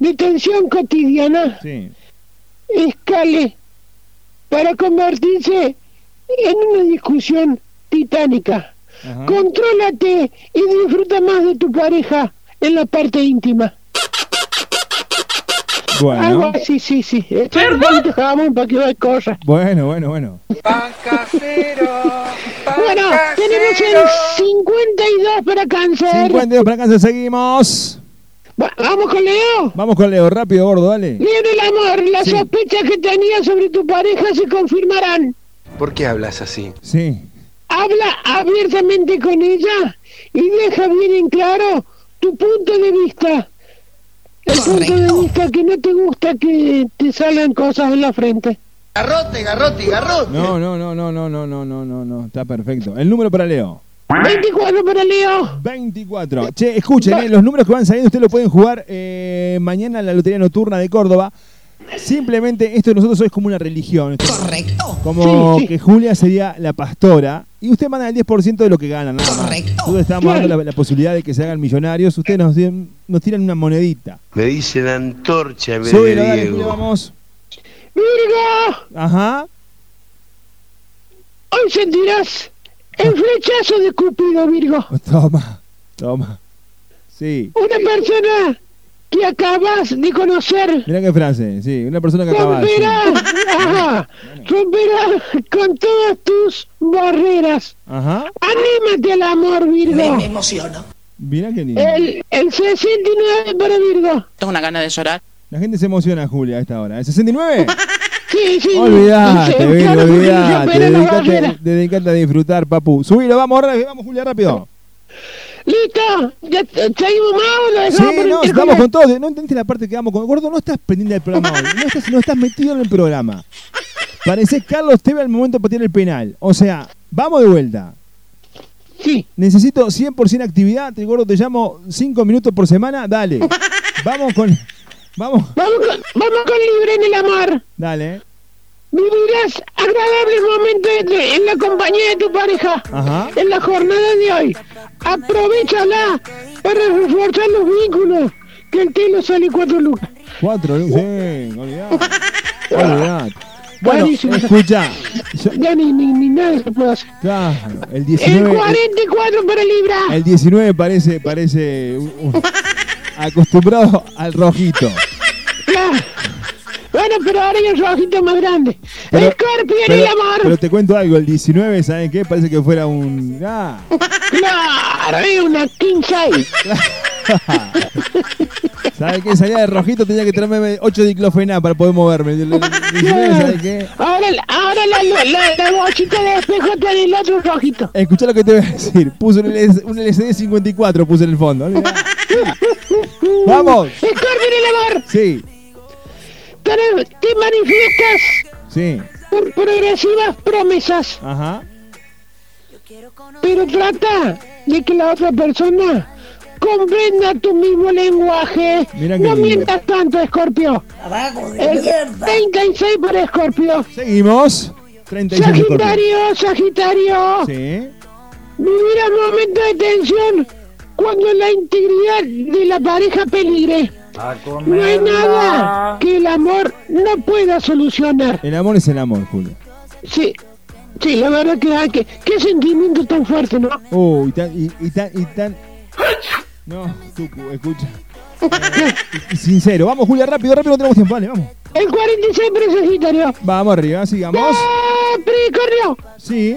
de tensión cotidiana, sí, escale para convertirse en una discusión titánica. Ajá. Contrólate y disfruta más de tu pareja en la parte íntima. Bueno. Algo así, sí. Echa un poquito de jamón para que no hay cosas. Bueno. Pan casero, Bueno, tenemos el 52 para Cáncer. 52 para Cáncer, seguimos. Vamos con Leo, rápido, gordo, dale. Leo, el amor, las, sí, sospechas que tenías sobre tu pareja se confirmarán. ¿Por qué hablas así? Sí. Habla abiertamente con ella y deja bien en claro tu punto de vista. El correcto punto de vista que no te gusta que te salgan cosas en la frente. Garrote. No, está perfecto. El número para Leo. 24 para Leo. 24. Che, escuchen, los números que van saliendo ustedes lo pueden jugar mañana en la Lotería Nocturna de Córdoba. Simplemente esto de nosotros es como una religión. Correcto. Como sí, sí, que Julia sería la pastora y usted manda el 10% de lo que gana, nada más. Correcto. Nosotros estamos dando la posibilidad de que se hagan millonarios. Ustedes nos tiran una monedita. Me dice la antorcha, me Diego. Dale, Julia, vamos. ¡Virgo! Ajá. Hoy sentirás el flechazo de Cupido, Virgo. Toma, toma. Sí. Una persona que acabas de conocer. Mirá qué frase, sí, una persona que acabas de romperá con todas tus barreras. Ajá. Anímate al amor, Virgo. Me emociono. Mirá qué lindo. El 69 para Virgo. Tengo una gana de llorar. La gente se emociona, Julia, a esta hora. ¿El 69? Sí, sí. Olvidate, Virgo, olvidate. Dedicate a disfrutar, papu. Subilo, vamos, Julia, rápido. Listo, ya seguimos más, lo dejamos. Sí, no, estamos con todo. No entendiste la parte que vamos con Gordo, no estás pendiente del programa hoy. No estás metido en el programa. Parecés Carlos Tevez al momento de patear el penal. O sea, vamos de vuelta. Sí. Necesito 100% actividad. Te Gordo, te llamo 5 minutos por semana. Dale. Vamos con Libre en el amor. Dale. Vivirás agradables momentos en la compañía de tu pareja. Ajá. En la jornada de hoy. Aprovechala para reforzar los vínculos. Que el telo sale 4 lucas. 4 lucas, sí, olvidate. Bueno, escucha. Ya ni nada se puede hacer. Claro, el 19. El 44 para Libra. El 19 parece acostumbrado al rojito. Claro. Bueno, pero ahora hay un rojito más grande. Escorpio en el amor. Pero te cuento algo, el 19, ¿saben qué? Parece que fuera un... Ah. ¡Claro! ¡Es una king size! ¿Saben qué? Salía de rojito, tenía que traerme 8 diclofenac para poder moverme. El 19, ¿saben qué? Ahora la bochita de espejo tiene el otro rojito. Escuchá lo que te voy a decir. Puso un LCD 54, puse en el fondo. ¡Vamos! ¡Escorpio en el amor! Sí. Te manifiestas, sí, por progresivas promesas. Ajá. Pero trata de que la otra persona comprenda tu mismo lenguaje. No mientas tanto, Escorpio. El 36 para Escorpio. Seguimos. 36 Sagitario. Sí. Vivirás momentos de tensión cuando la integridad de la pareja peligre. No hay nada que el amor no pueda solucionar. El amor es el amor, Julio. Sí, sí, la verdad que hay que... Qué sentimiento tan fuerte, ¿no? Oh, y tan... No, Tucu, escucha. Sincero, vamos, Julia, rápido, no tenemos tiempo, vale, vamos. El 46 Sagitario. Vamos arriba, sigamos. Capricornio. Sí.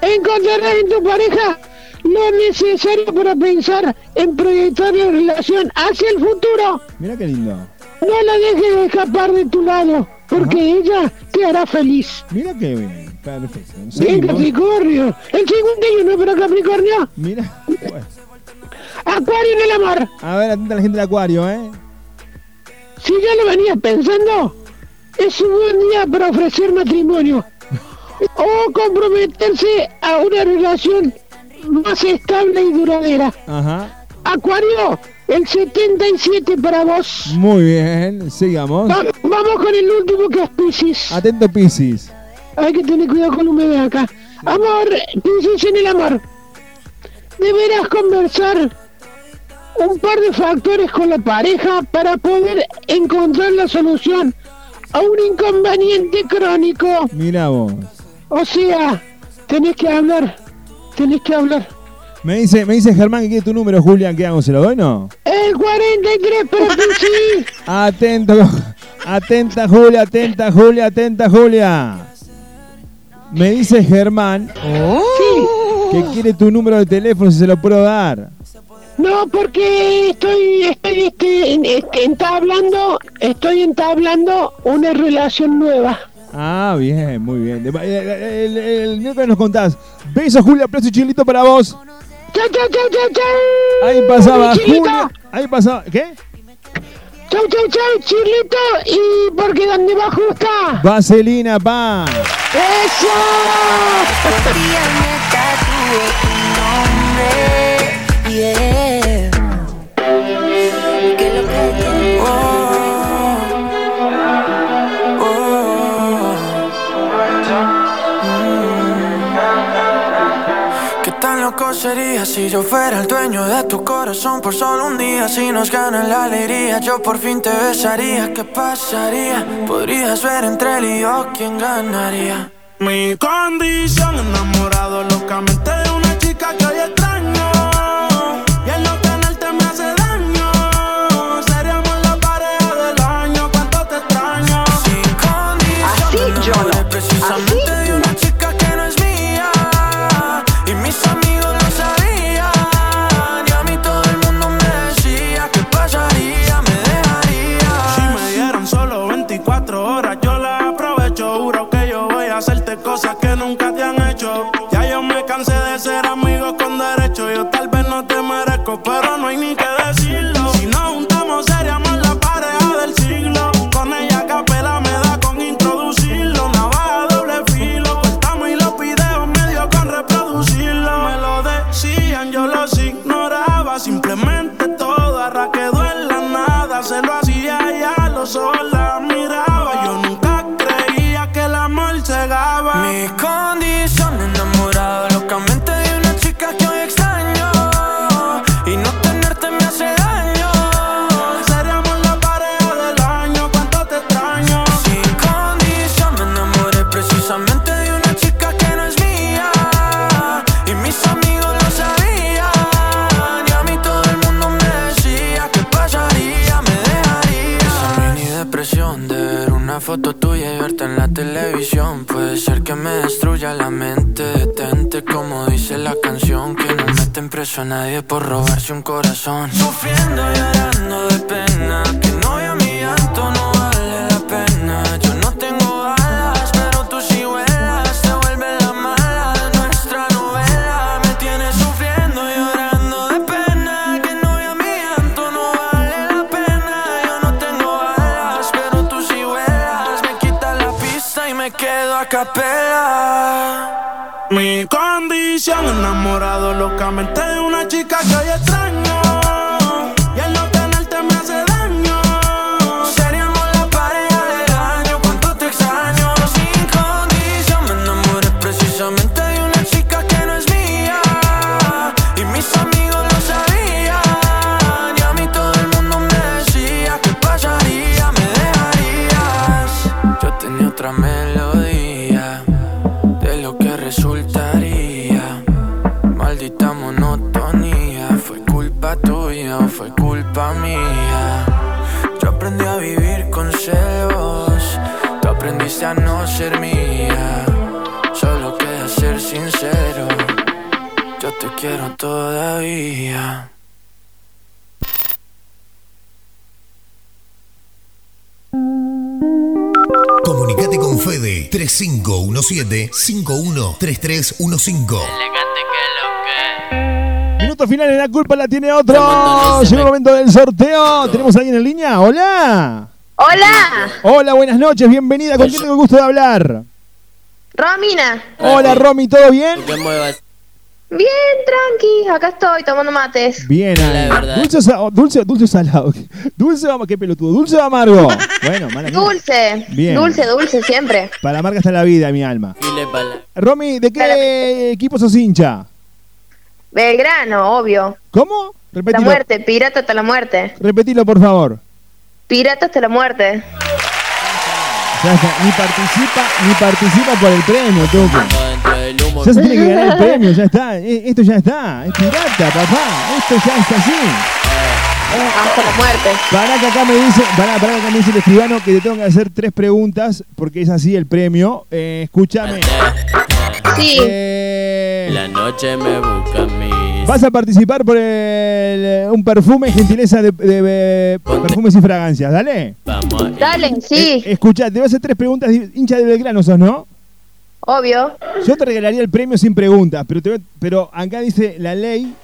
Encontrarás en tu pareja lo necesario para pensar en proyectar la relación hacia el futuro. Mira qué lindo. No la dejes de escapar de tu lado, porque ella te hará feliz. Mira qué bien, perfecto. Bien, Capricornio. El 51 para Capricornio. Mira. Bueno. Acuario en el amor. A ver, atenta la gente de Acuario, ¿eh? Si ya lo venías pensando, es un buen día para ofrecer matrimonio o comprometerse a una relación más estable y duradera. Ajá. Acuario, el 77 para vos. Muy bien, sigamos. Vamos con el último, que es Piscis. Atento, Piscis. Hay que tener cuidado con la humedad acá. Amor, Piscis en el amor. Deberás conversar un par de factores con la pareja para poder encontrar la solución a un inconveniente crónico. Mirá vos. O sea, tenés que hablar. Me dice Germán que quiere tu número, Julián. ¿Qué hago? ¿Se lo doy, no? El 43 para Piscis. Atenta, Julia. Me dice Germán que quiere tu número de teléfono, si se lo puedo dar. No, porque estoy entablando una relación nueva. Ah, bien, muy bien. El miércoles nos contás. Besos, Julia, aplauso y chilito para vos. Chau. Ahí pasaba Julia. ¿Qué? Chau, chilito. Y porque donde va justa vaselina, pa. ¡Eso! sería si yo fuera el dueño de tu corazón por solo un día? Si nos ganan la alegría, yo por fin te besaría. ¿Qué pasaría? Podrías ver entre él y yo quién ganaría. Mi condición, enamorado locamente de una chica que hoy extraño, y el no tenerte me hace daño. Seríamos la pareja del año, cuánto te extraño. Sin condición, así yo no, precisamente así. Cosas que nunca te han hecho. Ya yo me cansé de ser amigos con derecho. Yo tal vez no te merezco, pero no hay ni que decirlo. Si nos juntamos seríamos la pareja del siglo. Con ella capela me da con introducirlo. Navaja doble filo, cortamos y los videos medio con reproducirlo. Me lo decían, yo los ignoraba. Simplemente todo ahora quedó en la nada. Se lo hacía ya lo sola miraba. Yo nunca mi condición, enamorado locamente de una chica que hoy extraño, y no tenerte me hace daño. Seríamos la pareja del año, cuánto te extraño. Sin condición, me enamoré precisamente de una chica que no es mía, y mis amigos lo sabían, y a mí todo el mundo me decía que pasaría, me dejaría. Esa mini depresión de ver una foto tuya y verte en la televisión, puede ser que me destruya la mente. Detente, como dice la canción, que no meten preso a nadie por robarse un corazón. Sufriendo y llorando de pena, que no vea mi llanto, no vale la pena. Yo no tengo alas, pero tú sí vuelas. Te vuelve la mala de nuestra novela. Me tienes sufriendo y llorando de pena, que no vea mi llanto, no vale la pena. Yo no tengo alas, pero tú sí vuelas. Me quitas la pista y me quedo a capela. Mi condición, enamorado locamente de una chica que hoy extraño, y el no tenerte me hace daño. Seríamos la pareja del año, cuánto te extraño. Sin condición, me enamoré precisamente de una chica que no es mía, y mis amigos lo sabían, y a mí todo el mundo me decía que pasaría, me dejarías. Yo tenía otra melodía de lo que resultaría, maldita monotonía. Fue culpa tuya o fue culpa mía. Yo aprendí a vivir con celos, tú aprendiste a no ser mía. Solo queda ser sincero, yo te quiero todavía. Comunicate con Fede 3517-513315. Minutos finales, la culpa la tiene otro. Llegó el momento del sorteo. ¿Tenemos a alguien en línea? ¡Hola! ¡Hola! Hola, buenas noches, bienvenida. ¿Con quién tengo el gusto de hablar? Romina. Hola, Romy, ¿todo bien? No te muevas. Bien, tranqui, acá estoy tomando mates. Bien, dulce o salado. Dulce o amargo, qué pelotudo. Dulce o amargo. Bueno, mala dulce. Bien. Dulce siempre. Para Marga está la vida, mi alma. Romy, ¿de qué equipo sos hincha? Belgrano, obvio. ¿Cómo? Repetilo. La muerte, pirata hasta la muerte. Repetilo, por favor. Pirata hasta la muerte. Ni participa por el premio, tuco. Ya se tiene que ganar el premio, ya está. Esto ya está. Es pirata, papá. Esto ya está así. Hasta la muerte. Pará que acá me dice el escribano que te tengo que hacer 3 preguntas porque es así el premio. Escúchame. Sí. La noche me busca a mí. Vas a participar por un perfume, gentileza de Perfumes y Fragancias, dale. Vamos. Dale, sí. Escuchá, te voy a hacer 3 preguntas. Hincha de Belgrano sos, ¿no? Obvio. Yo te regalaría el premio sin preguntas, pero acá dice la ley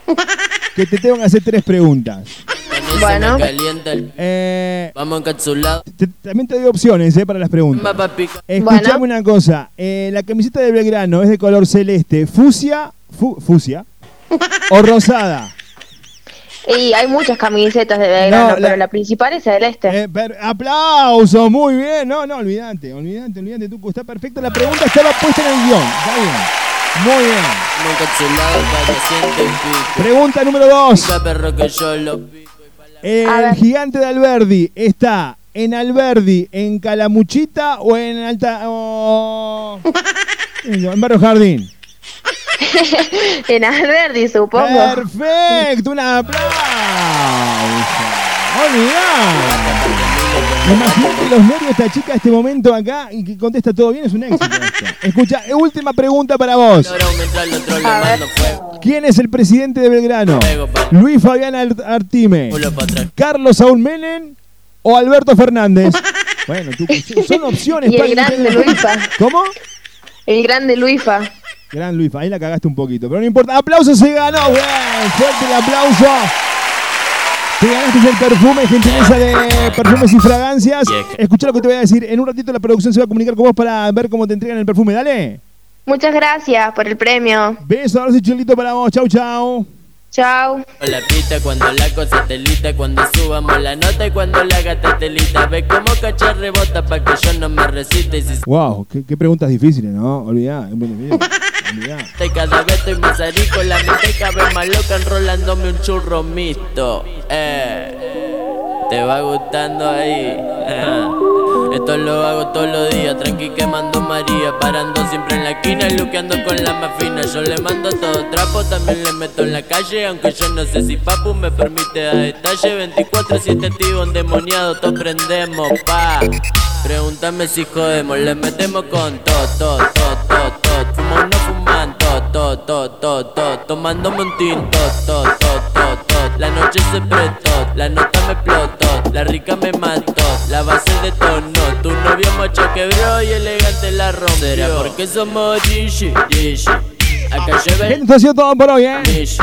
que te tengo que hacer 3 preguntas. Bueno. Vamos encapsulado. También te doy opciones para las preguntas. Escuchame una cosa. La camiseta de Belgrano es de color celeste, fucsia o rosada. Y hay muchas camisetas de Belgrano, pero la principal es celeste. Aplauso, muy bien. No, olvídate, Tuco. Está perfecta. La pregunta estaba puesta en el guión. Está bien. Muy bien. Pregunta número 2. ¿El gigante de Alberdi está en Alberdi, en Calamuchita o en Alta... o... en Barrio Jardín? En Alberdi, supongo. Perfecto, un aplauso. Olvidado. Imagínate los nervios de esta chica a este momento acá y que contesta todo bien, es un éxito. Escucha, última pregunta para vos. A ver. ¿Quién es el presidente de Belgrano? Luis Fabián Artime, Carlos Saúl Menem o Alberto Fernández. Bueno, son opciones. Y el grande Luifa. ¿Cómo? El grande Luifa. Gran Luis, ahí la cagaste un poquito, pero no importa. ¡Aplausos! Se ganó, güey. Fuerte el aplauso. Te ganaste el perfume, gentileza de Perfumes y Fragancias. Escuchá lo que te voy a decir. En un ratito la producción se va a comunicar con vos para ver cómo te entregan el perfume. Dale. Muchas gracias por el premio. Besos, abrazo y chulito para vos. Chau, chau. Chao. La pita cuando la cosa te lita, cuando subamos la nota y cuando la gata te lita, ve como cachar rebota para que yo no me resista. Wow, qué preguntas difíciles, ¿no? Olvidá. Cada vez estoy más arico, la mente cabe más loca enrolándome un churro mixto. Te va gustando ahí. Esto lo hago todos los días, tranqui quemando María, parando siempre en la esquina y luqueando con la más fina. Yo le mando todo trapo, también le meto en la calle, aunque yo no sé si Papu me permite dar detalle. 24-7 tío endemoniado, todos prendemos, pa. Pregúntame si jodemos, le metemos con todo, todo, todo, todo, todo. Fumo no fuman, todo, todo, todo, todo, todo. Tomándome un tinto, todo, todo, todo, todo. La noche se prestó, la nota me explotó, la rica me mató, la base de tono. Tu novio macho quebró y elegante la rompió. Será porque somos Gigi, Gigi. Acá llueve. Gente, esto ha sido todo por hoy, Gigi.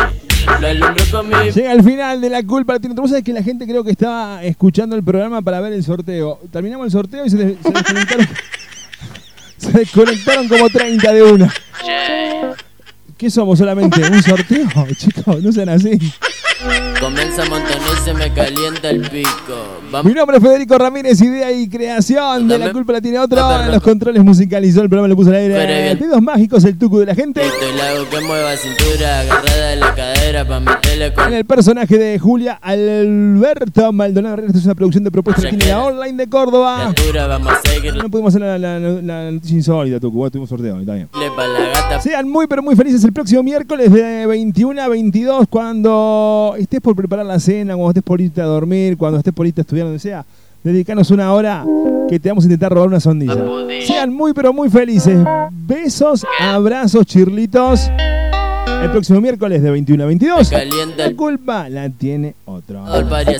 Llega al final de La Culpa la Tiene Otro. Vos sabés que la gente creo que estaba escuchando el programa para ver el sorteo. Terminamos el sorteo y se desconectaron. Se desconectaron como 30 de una. ¿Qué somos solamente? ¿Un sorteo? Chicos, no sean así. Comienza a montaner, se me calienta el pico. Vamos. Mi nombre es Federico Ramírez, idea y creación de La Culpa la Tiene Otro. En los controles musicalizó el programa, le puso al aire dedos mágicos, el tucu de la gente. En el personaje de Julia Alberto Maldonado. Esta es una producción de Propuesta Latina Online de Córdoba. No pudimos hacer la noticia insólita, tucu. Tuvimos sorteo, está bien. Sean muy pero muy felices el próximo miércoles de 21 a 22 cuando... estés por preparar la cena, cuando estés por irte a dormir, cuando estés por irte a estudiar, donde sea, dedicanos una hora que te vamos a intentar robar una sondilla. Sean muy pero muy felices. Besos, abrazos, chirlitos. El próximo miércoles de 21 a 22 La Culpa la Tiene Otro.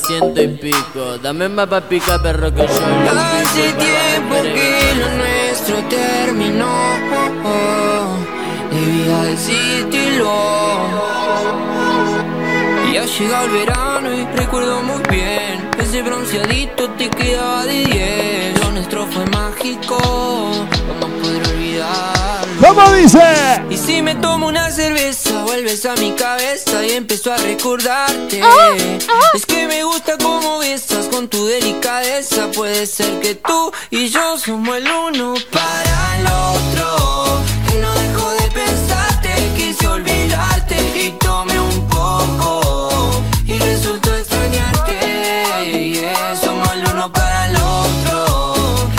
Ciento y pico. Dame más pa' pica, perro, que yo hace tiempo que lo nuestro terminó. Debía decírtelo. Ya llega el verano y recuerdo muy bien ese bronceadito te quedaba de 10. Lo nuestro fue mágico, no podré olvidarlo. ¿Cómo dice? Y si me tomo una cerveza, vuelves a mi cabeza y empiezo a recordarte. Es que me gusta cómo besas con tu delicadeza. Puede ser que tú y yo somos el uno para el otro. Que no dejo de pensarte, quise olvidarte y tomé un poco. Y resultó extrañarte, yeah. Somos el uno para el otro.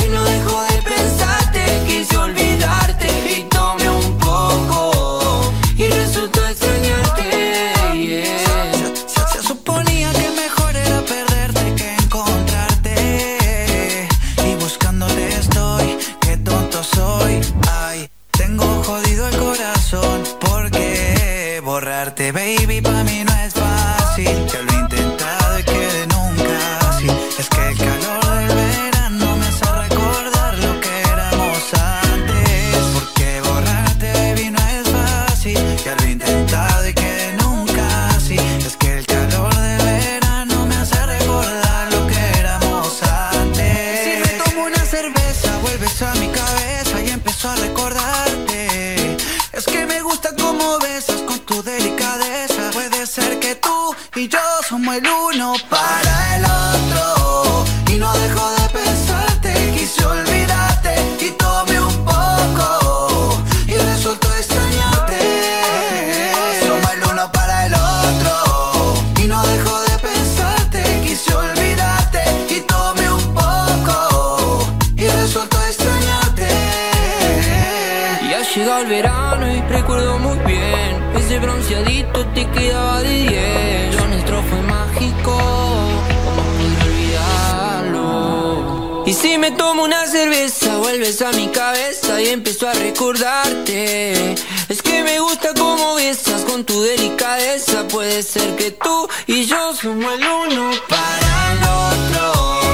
Y no dejo de pensarte, quise olvidarte y tomé un poco. Y resultó extrañarte, yeah. Se suponía que mejor era perderte que encontrarte. Y buscándote estoy, qué tonto soy. Ay, tengo jodido el corazón porque borrarte, baby, pa' mí no es fácil. Ya lo he intentado y quedé nunca así. Es que el calor del verano me hace recordar lo que éramos antes. Porque borrarte, baby, no es fácil. Ya lo he intentado y quedé nunca así. Es que el calor del verano me hace recordar lo que éramos antes. Si me tomo una cerveza, vuelves a mi cabeza y empiezo a recordarte. Es que me gusta cómo besas con tu delicadeza. Puede ser que tú y yo somos el uno para el otro. Y no dejo de pensarte, quise olvidarte y tomé un poco. Y resultó extrañarte. cielito te quedaba de 10. Lo nuestro fue mágico, ¿cómo poder olvidarlo? Y si me tomo una cerveza, vuelves a mi cabeza y empiezo a recordarte. Es que me gusta cómo besas con tu delicadeza. Puede ser que tú y yo somos el uno para el otro.